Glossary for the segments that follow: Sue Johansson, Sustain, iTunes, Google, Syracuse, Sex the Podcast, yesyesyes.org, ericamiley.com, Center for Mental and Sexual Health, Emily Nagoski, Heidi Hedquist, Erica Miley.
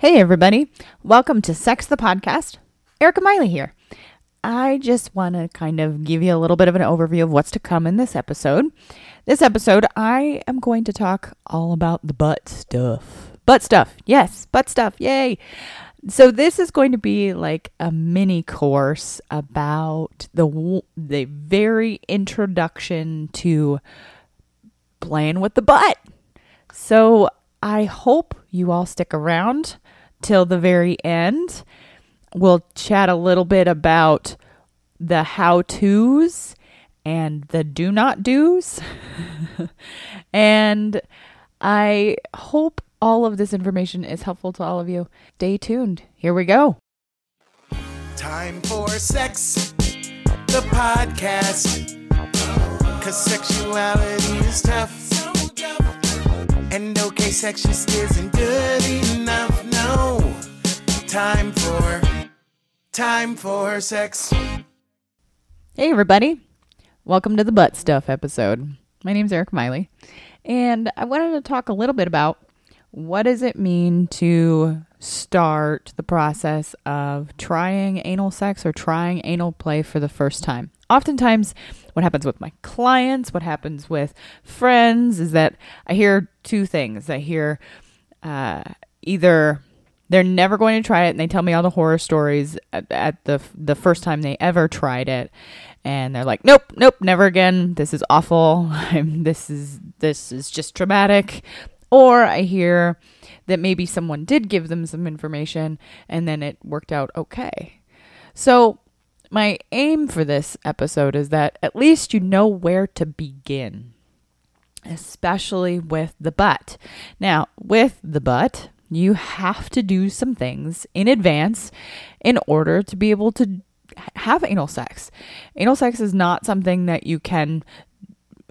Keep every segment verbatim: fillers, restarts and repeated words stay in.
Hey everybody, welcome to Sex the Podcast. Erica Miley here. I just want to kind of give you a little bit of an overview of what's to come in this episode. This episode, I am going to talk all about the butt stuff. Butt stuff, yes, butt stuff, yay! So this is going to be like a mini course about the the very introduction to playing with the butt. So I hope you all stick around till the very end. We'll chat a little bit about the how-tos and the do not do's. And I hope all of this information is helpful to all of you. Stay tuned. Here we go. Time for Sex, the podcast. 'Cause sexuality is tough. And okay, sex just isn't good enough, no. Time for, time for sex. Hey everybody, welcome to the butt stuff episode. My name's Erica Miley, and I wanted to talk a little bit about what does it mean to start the process of trying anal sex or trying anal play for the first time. Oftentimes, what happens with my clients, what happens with friends is that I hear two things. I hear uh, either they're never going to try it and they tell me all the horror stories at, at the the first time they ever tried it. And they're like, nope, nope, never again. This is awful. I'm, this is this is just traumatic. Or I hear that maybe someone did give them some information and then it worked out okay. So my aim for this episode is that at least you know where to begin, especially with the butt. Now, with the butt, you have to do some things in advance in order to be able to have anal sex. Anal sex is not something that you can,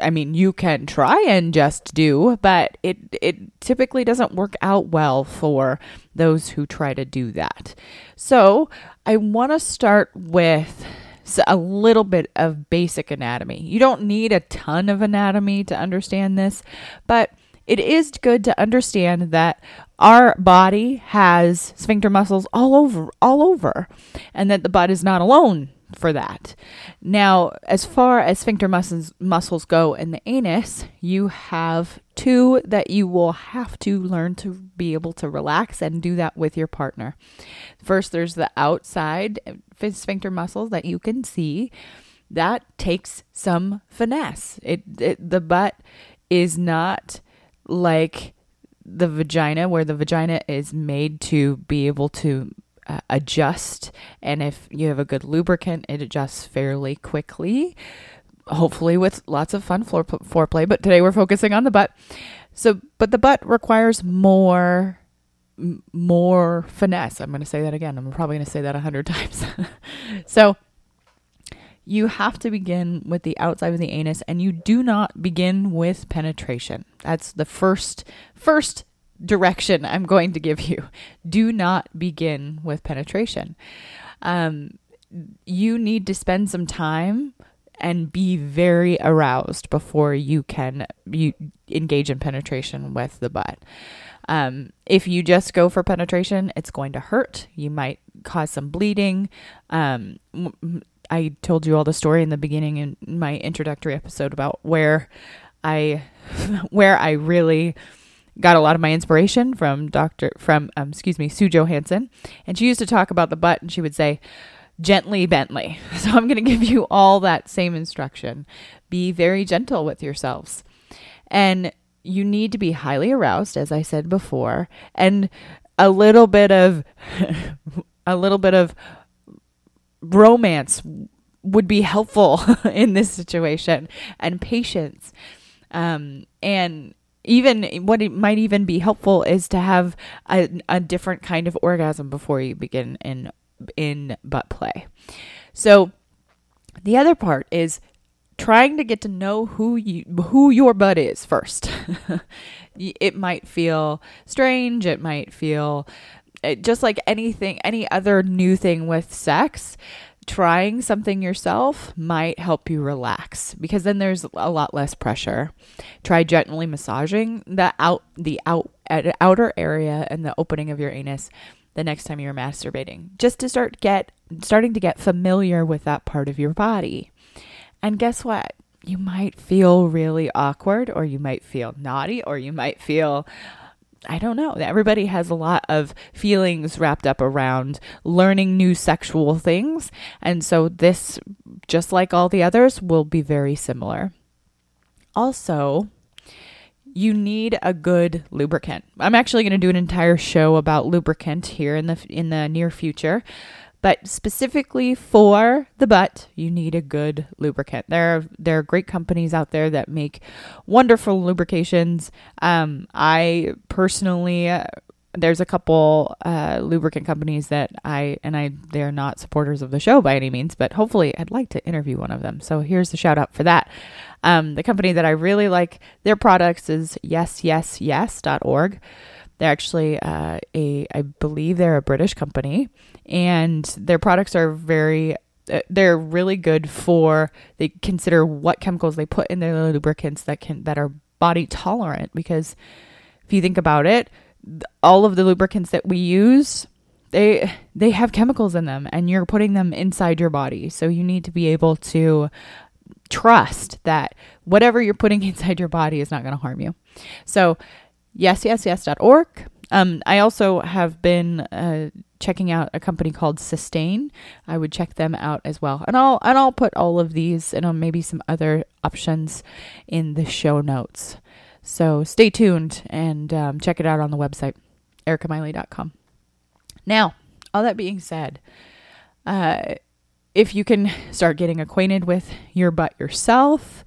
I mean, you can try and just do, but it, it typically doesn't work out well for those who try to do that. So I want to start with a little bit of basic anatomy. You don't need a ton of anatomy to understand this, but it is good to understand that our body has sphincter muscles all over, all over, and that the butt is not alone for that. Now, as far as sphincter muscles muscles go in the anus, you have two that you will have to learn to be able to relax and do that with your partner. First, there's the outside sphincter muscles that you can see. That takes some finesse. It, it the butt is not like the vagina, where the vagina is made to be able to Uh, adjust, and if you have a good lubricant, it adjusts fairly quickly, hopefully with lots of fun floor p- foreplay. But today we're focusing on the butt. So, but the butt requires more, m- more finesse. I'm going to say that again. I'm probably going to say that a hundred times. So you have to begin with the outside of the anus, and you do not begin with penetration. That's the first, first direction I'm going to give you. Do not begin with penetration. Um, you need to spend some time and be very aroused before you can you engage in penetration with the butt. Um, if you just go for penetration, it's going to hurt. You might cause some bleeding. Um, I told you all the story in the beginning in my introductory episode about where I, where I really got a lot of my inspiration from Doctor from um, excuse me, Sue Johansson, and she used to talk about the butt, and she would say, "Gently, Bentley." So I'm going to give you all that same instruction. Be very gentle with yourselves, and you need to be highly aroused, as I said before, and a little bit of a little bit of romance would be helpful in this situation, and patience, um, and. Even what it might even be helpful is to have a, a different kind of orgasm before you begin in in butt play. So the other part is trying to get to know who you who your butt is first. It might feel strange. It might feel just like anything, any other new thing with sex. trying something yourself might help you relax, because then there's a lot less pressure. Try gently massaging the out the out outer area and the opening of your anus the next time you're masturbating, just to start get starting to get familiar with that part of your body. And guess what? You might feel really awkward, or you might feel naughty, or you might feel, I don't know. Everybody has a lot of feelings wrapped up around learning new sexual things. And so this, just like all the others, will be very similar. Also, you need a good lubricant. I'm actually going to do an entire show about lubricant here in the in the near future. But specifically for the butt, you need a good lubricant. There are, there are great companies out there that make wonderful lubrications. Um, I personally, uh, there's a couple uh, lubricant companies that I, and I, they're not supporters of the show by any means, but hopefully I'd like to interview one of them. So here's the shout out for that. Um, the company that I really like, their products is yes yes yes dot org. They're actually uh, a, I believe they're a British company, and their products are very, uh, they're really good for, they consider what chemicals they put in their lubricants that can, that are body tolerant. Because if you think about it, all of the lubricants that we use, they, they have chemicals in them, and you're putting them inside your body. So you need to be able to trust that whatever you're putting inside your body is not going to harm you. So yes yes yes dot org. Um, I also have been uh, checking out a company called Sustain. I would check them out as well. And I'll and I'll put all of these and uh, maybe some other options in the show notes. So stay tuned and um, check it out on the website, erica miley dot com. Now, all that being said, uh, if you can start getting acquainted with your butt yourself,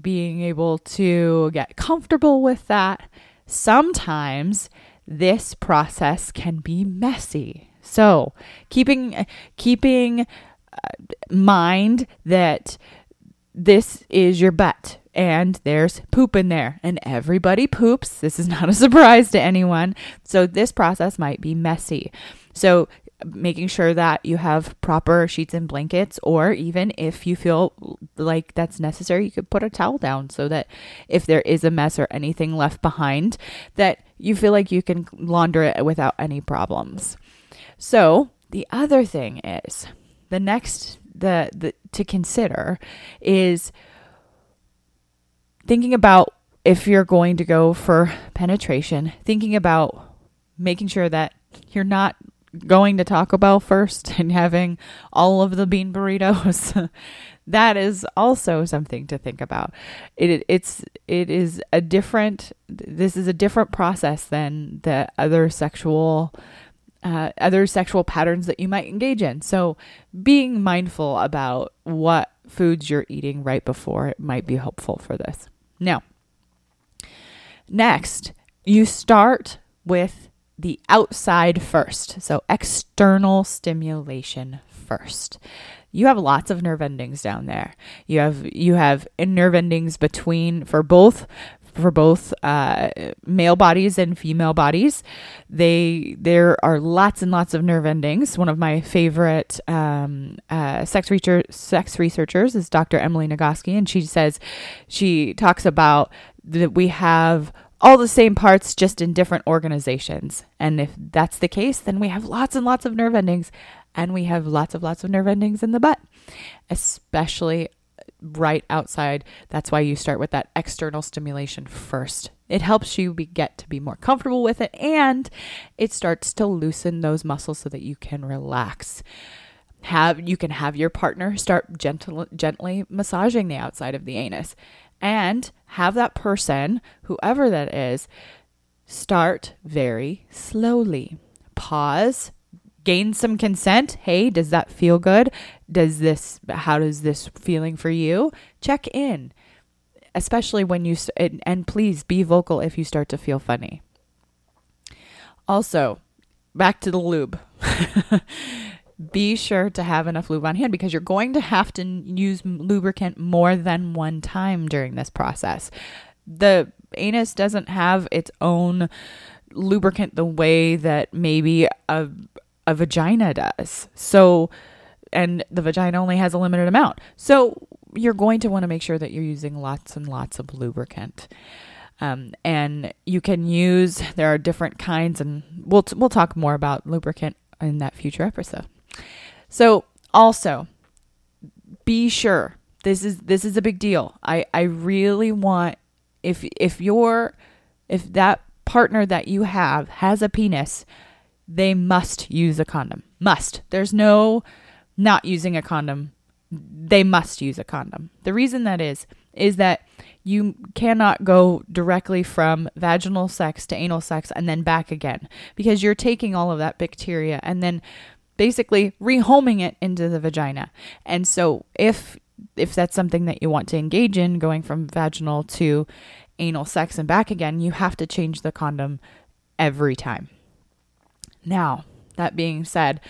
being able to get comfortable with that, sometimes this process can be messy. So keeping keeping mind that this is your butt and there's poop in there, and everybody poops. This is not a surprise to anyone. So this process might be messy. So making sure that you have proper sheets and blankets, or even if you feel like that's necessary, you could put a towel down so that if there is a mess or anything left behind, that you feel like you can launder it without any problems. So the other thing is the next the, the to consider is thinking about if you're going to go for penetration, thinking about making sure that you're not going to Taco Bell first and having all of the bean burritos. That is also something to think about. It it's it is a different. This is a different process than the other sexual, uh, other sexual patterns that you might engage in. So being mindful about what foods you're eating right before it might be helpful for this. Now, next, you start with the outside first. So external stimulation first. You have lots of nerve endings down there. You have, you have nerve endings between for both, for both, uh, male bodies and female bodies. They, there are lots and lots of nerve endings. One of my favorite, um, uh, sex researcher, sex researchers is Doctor Emily Nagoski. And she says, she talks about that we have all the same parts, just in different organizations. And if that's the case, then we have lots and lots of nerve endings, and we have lots of lots of nerve endings in the butt, especially right outside. That's why you start with that external stimulation first. It helps you be, get to be more comfortable with it, and it starts to loosen those muscles so that you can relax. Have, you can have your partner start gentle, gently massaging the outside of the anus. And have that person, whoever that is, start very slowly. Pause, gain some consent. Hey, does that feel good? Does this, how does this feeling for you? Check in, especially when you, and, and please be vocal if you start to feel funny. Also, back to the lube. Be sure to have enough lube on hand, because you're going to have to use lubricant more than one time during this process. The anus doesn't have its own lubricant the way that maybe a, a vagina does. So and the vagina only has a limited amount. So you're going to want to make sure that you're using lots and lots of lubricant. Um, and you can use, there are different kinds, and we'll, t- we'll talk more about lubricant in that future episode. So also be sure, this is, this is a big deal. I, I really want, if, if you're, if that partner that you have has a penis, they must use a condom. Must. There's no not using a condom. They must use a condom. The reason that is, is that you cannot go directly from vaginal sex to anal sex and then back again, because you're taking all of that bacteria and then basically rehoming it into the vagina. And so if if that's something that you want to engage in, going from vaginal to anal sex and back again, you have to change the condom every time. Now, that being said,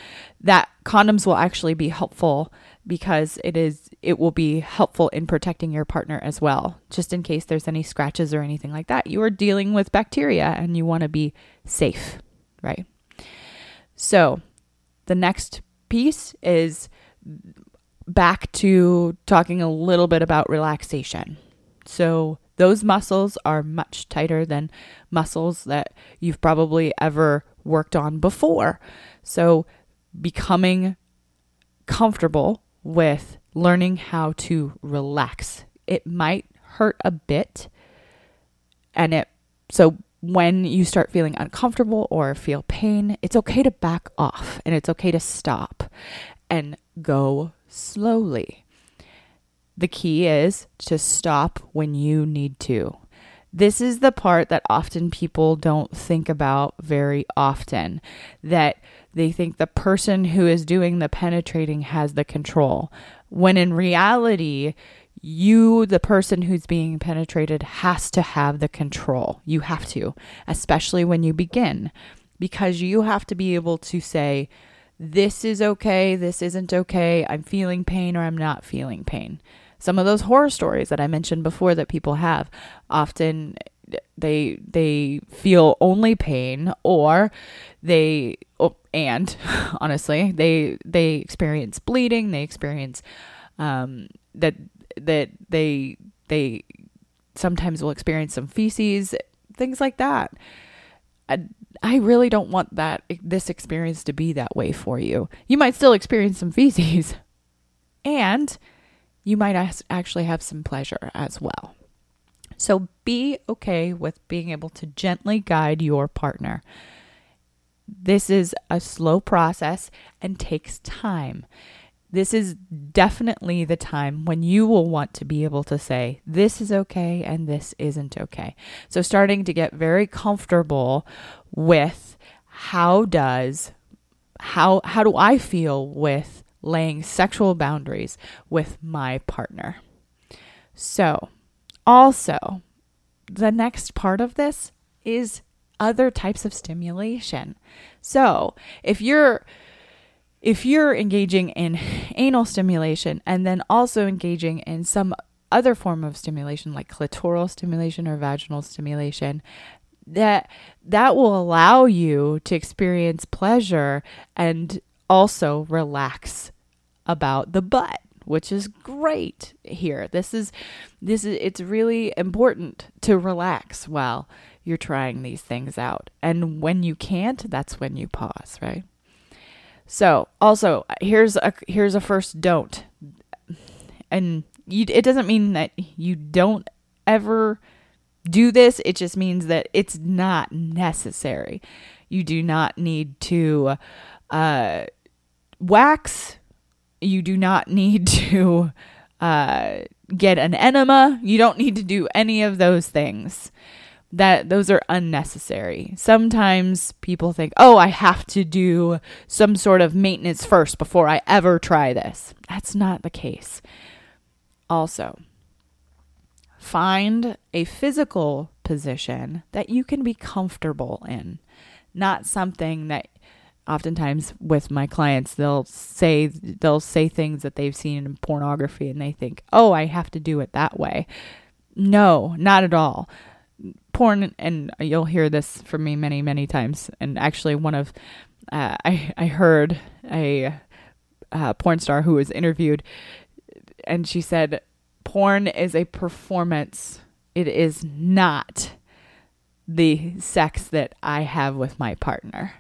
that condoms will actually be helpful, because it is, it will be helpful in protecting your partner as well, just in case there's any scratches or anything like that. You are dealing with bacteria and you want to be safe, right? So the next piece is back to talking a little bit about relaxation. So those muscles are much tighter than muscles that you've probably ever worked on before. So becoming comfortable with learning how to relax. It might hurt a bit. And it, so when you start feeling uncomfortable or feel pain, it's okay to back off, and it's okay to stop and go slowly. The key is to stop when you need to. This is the part that often people don't think about very often, that they think the person who is doing the penetrating has the control, when in reality, you, the person who's being penetrated, has to have the control. You have to, especially when you begin, because you have to be able to say, this is okay, this isn't okay, I'm feeling pain or I'm not feeling pain. Some of those horror stories that I mentioned before that people have, often they they feel only pain, or they oh, and honestly they they experience bleeding, they experience um, that that they they sometimes will experience some feces, things like that. I, I really don't want that this experience to be that way for you. You might still experience some feces, and you might actually have some pleasure as well. So be okay with being able to gently guide your partner. This is a slow process and takes time. This is definitely the time when you will want to be able to say, this is okay and this isn't okay. So starting to get very comfortable with how does, how, how do I feel with laying sexual boundaries with my partner. So also, the next part of this is other types of stimulation. So if you're if you're engaging in anal stimulation and then also engaging in some other form of stimulation like clitoral stimulation or vaginal stimulation, that that will allow you to experience pleasure and also relax about the butt, which is great here. This is, this is, it's really important to relax while you're trying these things out. And when you can't, that's when you pause, right? So also here's a, here's a first don't. And you, it doesn't mean that you don't ever do this. It just means that it's not necessary. You do not need to, uh, wax. You do not need to uh, get an enema. You don't need to do any of those things. That those are unnecessary. Sometimes people think, oh, I have to do some sort of maintenance first before I ever try this. That's not the case. Also, find a physical position that you can be comfortable in, not something that oftentimes with my clients, they'll say they'll say things that they've seen in pornography and they think, oh, I have to do it that way. No, not at all. Porn, and you'll hear this from me many, many times. And actually one of, uh, I, I heard a uh, porn star who was interviewed, and she said, porn is a performance. It is not the sex that I have with my partner.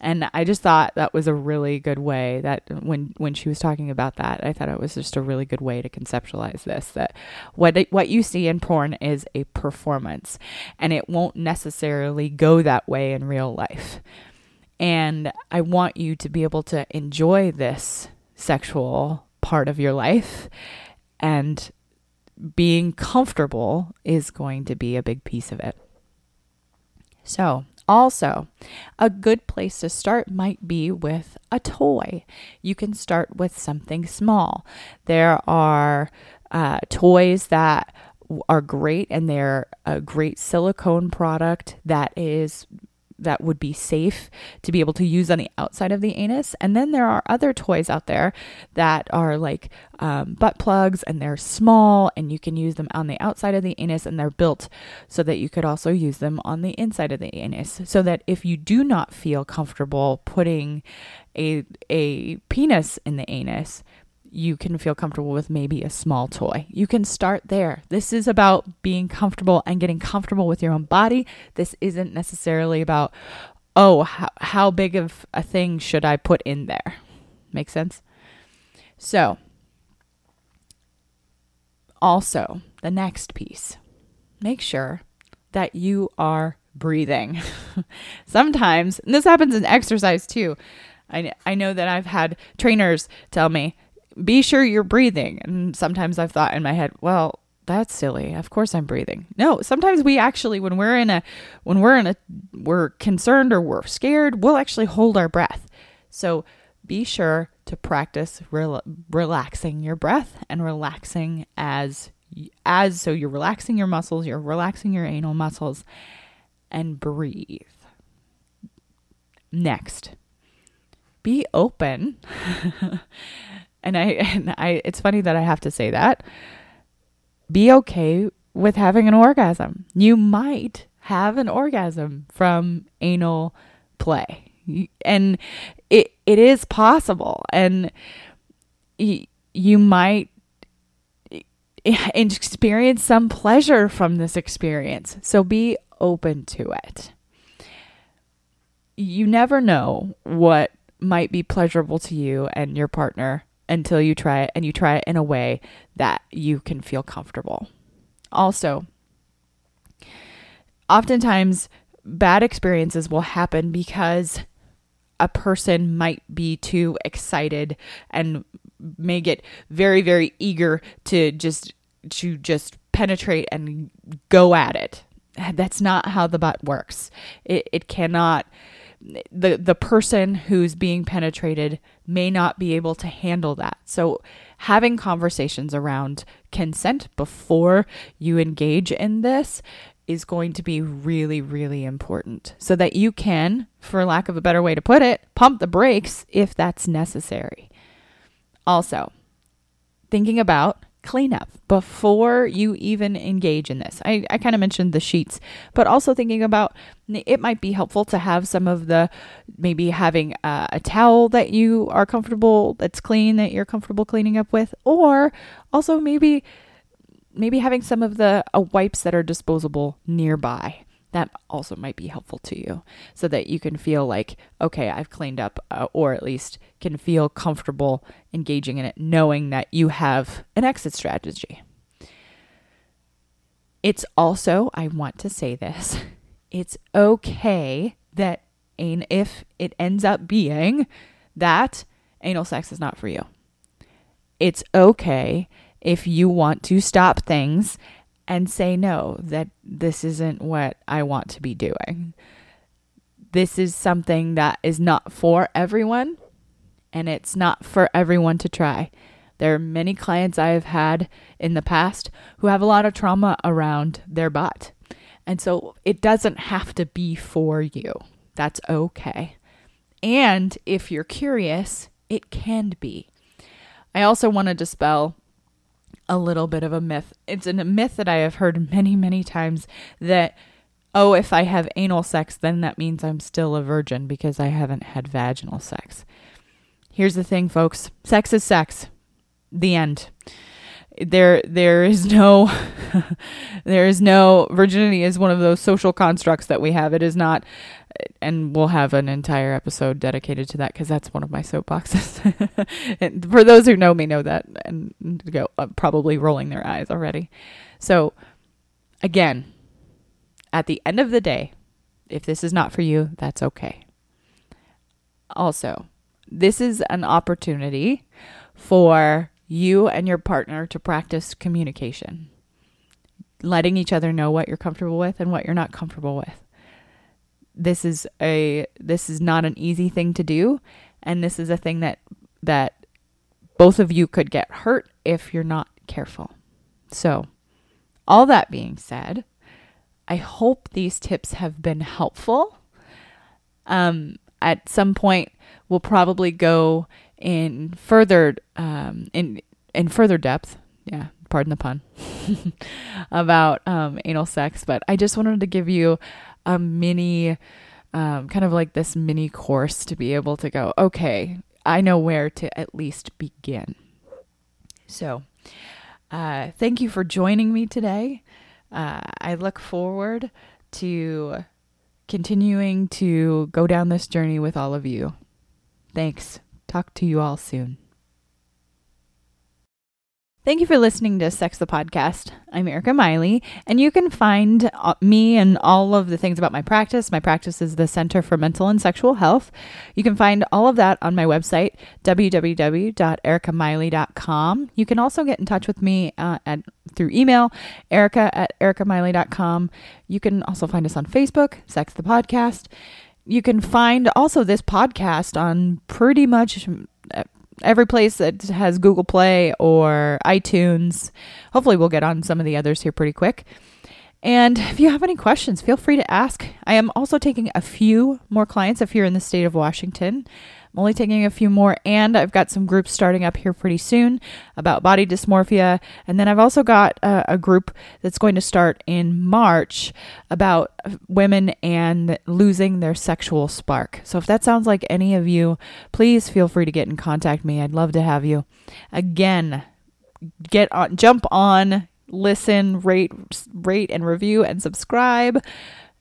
And I just thought that was a really good way that when, when she was talking about that, I thought it was just a really good way to conceptualize this, that what what you see in porn is a performance, and it won't necessarily go that way in real life. And I want you to be able to enjoy this sexual part of your life, and being comfortable is going to be a big piece of it. So also, a good place to start might be with a toy. You can start with something small. There are uh, toys that are great, and they're a great silicone product that is that would be safe to be able to use on the outside of the anus. And then there are other toys out there that are like um, butt plugs, and they're small and you can use them on the outside of the anus, and they're built so that you could also use them on the inside of the anus, so that if you do not feel comfortable putting a, a penis in the anus, you can feel comfortable with maybe a small toy. You can start there. This is about being comfortable and getting comfortable with your own body. This isn't necessarily about, oh, how, how big of a thing should I put in there? Make sense? So, also, the next piece, make sure that you are breathing. Sometimes, and this happens in exercise too. I, I know that I've had trainers tell me, be sure you're breathing. And sometimes I've thought in my head, well, that's silly. Of course I'm breathing. No, sometimes we actually, when we're in a, when we're in a, we're concerned or we're scared, we'll actually hold our breath. So be sure to practice rel- relaxing your breath and relaxing as, as, so you're relaxing your muscles, you're relaxing your anal muscles, and breathe. Next, be open. And I, and I, it's funny that I have to say that. Be okay with having an orgasm. You might have an orgasm from anal play, and it, it is possible. And you, you might experience some pleasure from this experience. So be open to it. You never know what might be pleasurable to you and your partner until you try it, and you try it in a way that you can feel comfortable. Also, oftentimes bad experiences will happen because a person might be too excited and may get very, very eager to just, to just penetrate and go at it. That's not how the butt works. It, it cannot... The, the person who's being penetrated may not be able to handle that. So having conversations around consent before you engage in this is going to be really, really important, so that you can, for lack of a better way to put it, pump the brakes if that's necessary. Also, thinking about cleanup before you even engage in this. I, I kind of mentioned the sheets, but also thinking about, it might be helpful to have some of the, maybe having a, a towel that you are comfortable, that's clean, that you're comfortable cleaning up with, or also maybe, maybe having some of the uh, wipes that are disposable nearby. That also might be helpful to you, so that you can feel like, okay, I've cleaned up, uh, or at least can feel comfortable engaging in it, knowing that you have an exit strategy. It's also, I want to say this, it's okay that an- if it ends up being that anal sex is not for you. It's okay if you want to stop things and say, no, that this isn't what I want to be doing. This is something that is not for everyone, and it's not for everyone to try. There are many clients I have had in the past who have a lot of trauma around their butt. And so it doesn't have to be for you. That's okay. And if you're curious, it can be. I also want to dispel a little bit of a myth. It's a myth that I have heard many, many times, that, oh, if I have anal sex, then that means I'm still a virgin because I haven't had vaginal sex. Here's the thing, folks. Sex is sex. The end. There, there is no, there is no, virginity is one of those social constructs that we have. It is not, and we'll have an entire episode dedicated to that because that's one of my soapboxes. And for those who know me, know that and go uh, probably rolling their eyes already. So again, at the end of the day, if this is not for you, that's okay. Also, this is an opportunity for you and your partner to practice communication, letting each other know what you're comfortable with and what you're not comfortable with. This is a, this is not an easy thing to do. And this is a thing that, that both of you could get hurt if you're not careful. So all that being said, I hope these tips have been helpful. Um, at some point we'll probably go in further um in in further depth, yeah, pardon the pun, about um anal sex, but I just wanted to give you a mini um kind of like this mini course to be able to go, okay, I know where to at least begin. So uh thank you for joining me today. uh I look forward to continuing to go down this journey with all of you. Thanks. Talk to you all soon. Thank you for listening to Sex the Podcast. I'm Erica Miley, and you can find me and all of the things about my practice. My practice is the Center for Mental and Sexual Health. You can find all of that on my website, w w w dot erica miley dot com. You can also get in touch with me uh, at, through email, erica at erica miley dot com. You can also find us on Facebook, Sex the Podcast. You can find also this podcast on pretty much every place that has Google Play or iTunes. Hopefully we'll get on some of the others here pretty quick. And if you have any questions, feel free to ask. I am also taking a few more clients if you're in the state of Washington. I'm only taking a few more, and I've got some groups starting up here pretty soon about body dysmorphia. And then I've also got a, a group that's going to start in March about women and losing their sexual spark. So if that sounds like any of you, please feel free to get in contact me. I'd love to have you. Again, get on, jump on, listen, rate, rate and review and subscribe,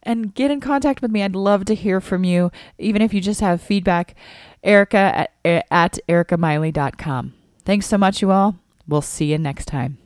and get in contact with me. I'd love to hear from you. Even if you just have feedback, Erica at, at erica miley dot com. Thanks so much, you all. We'll see you next time.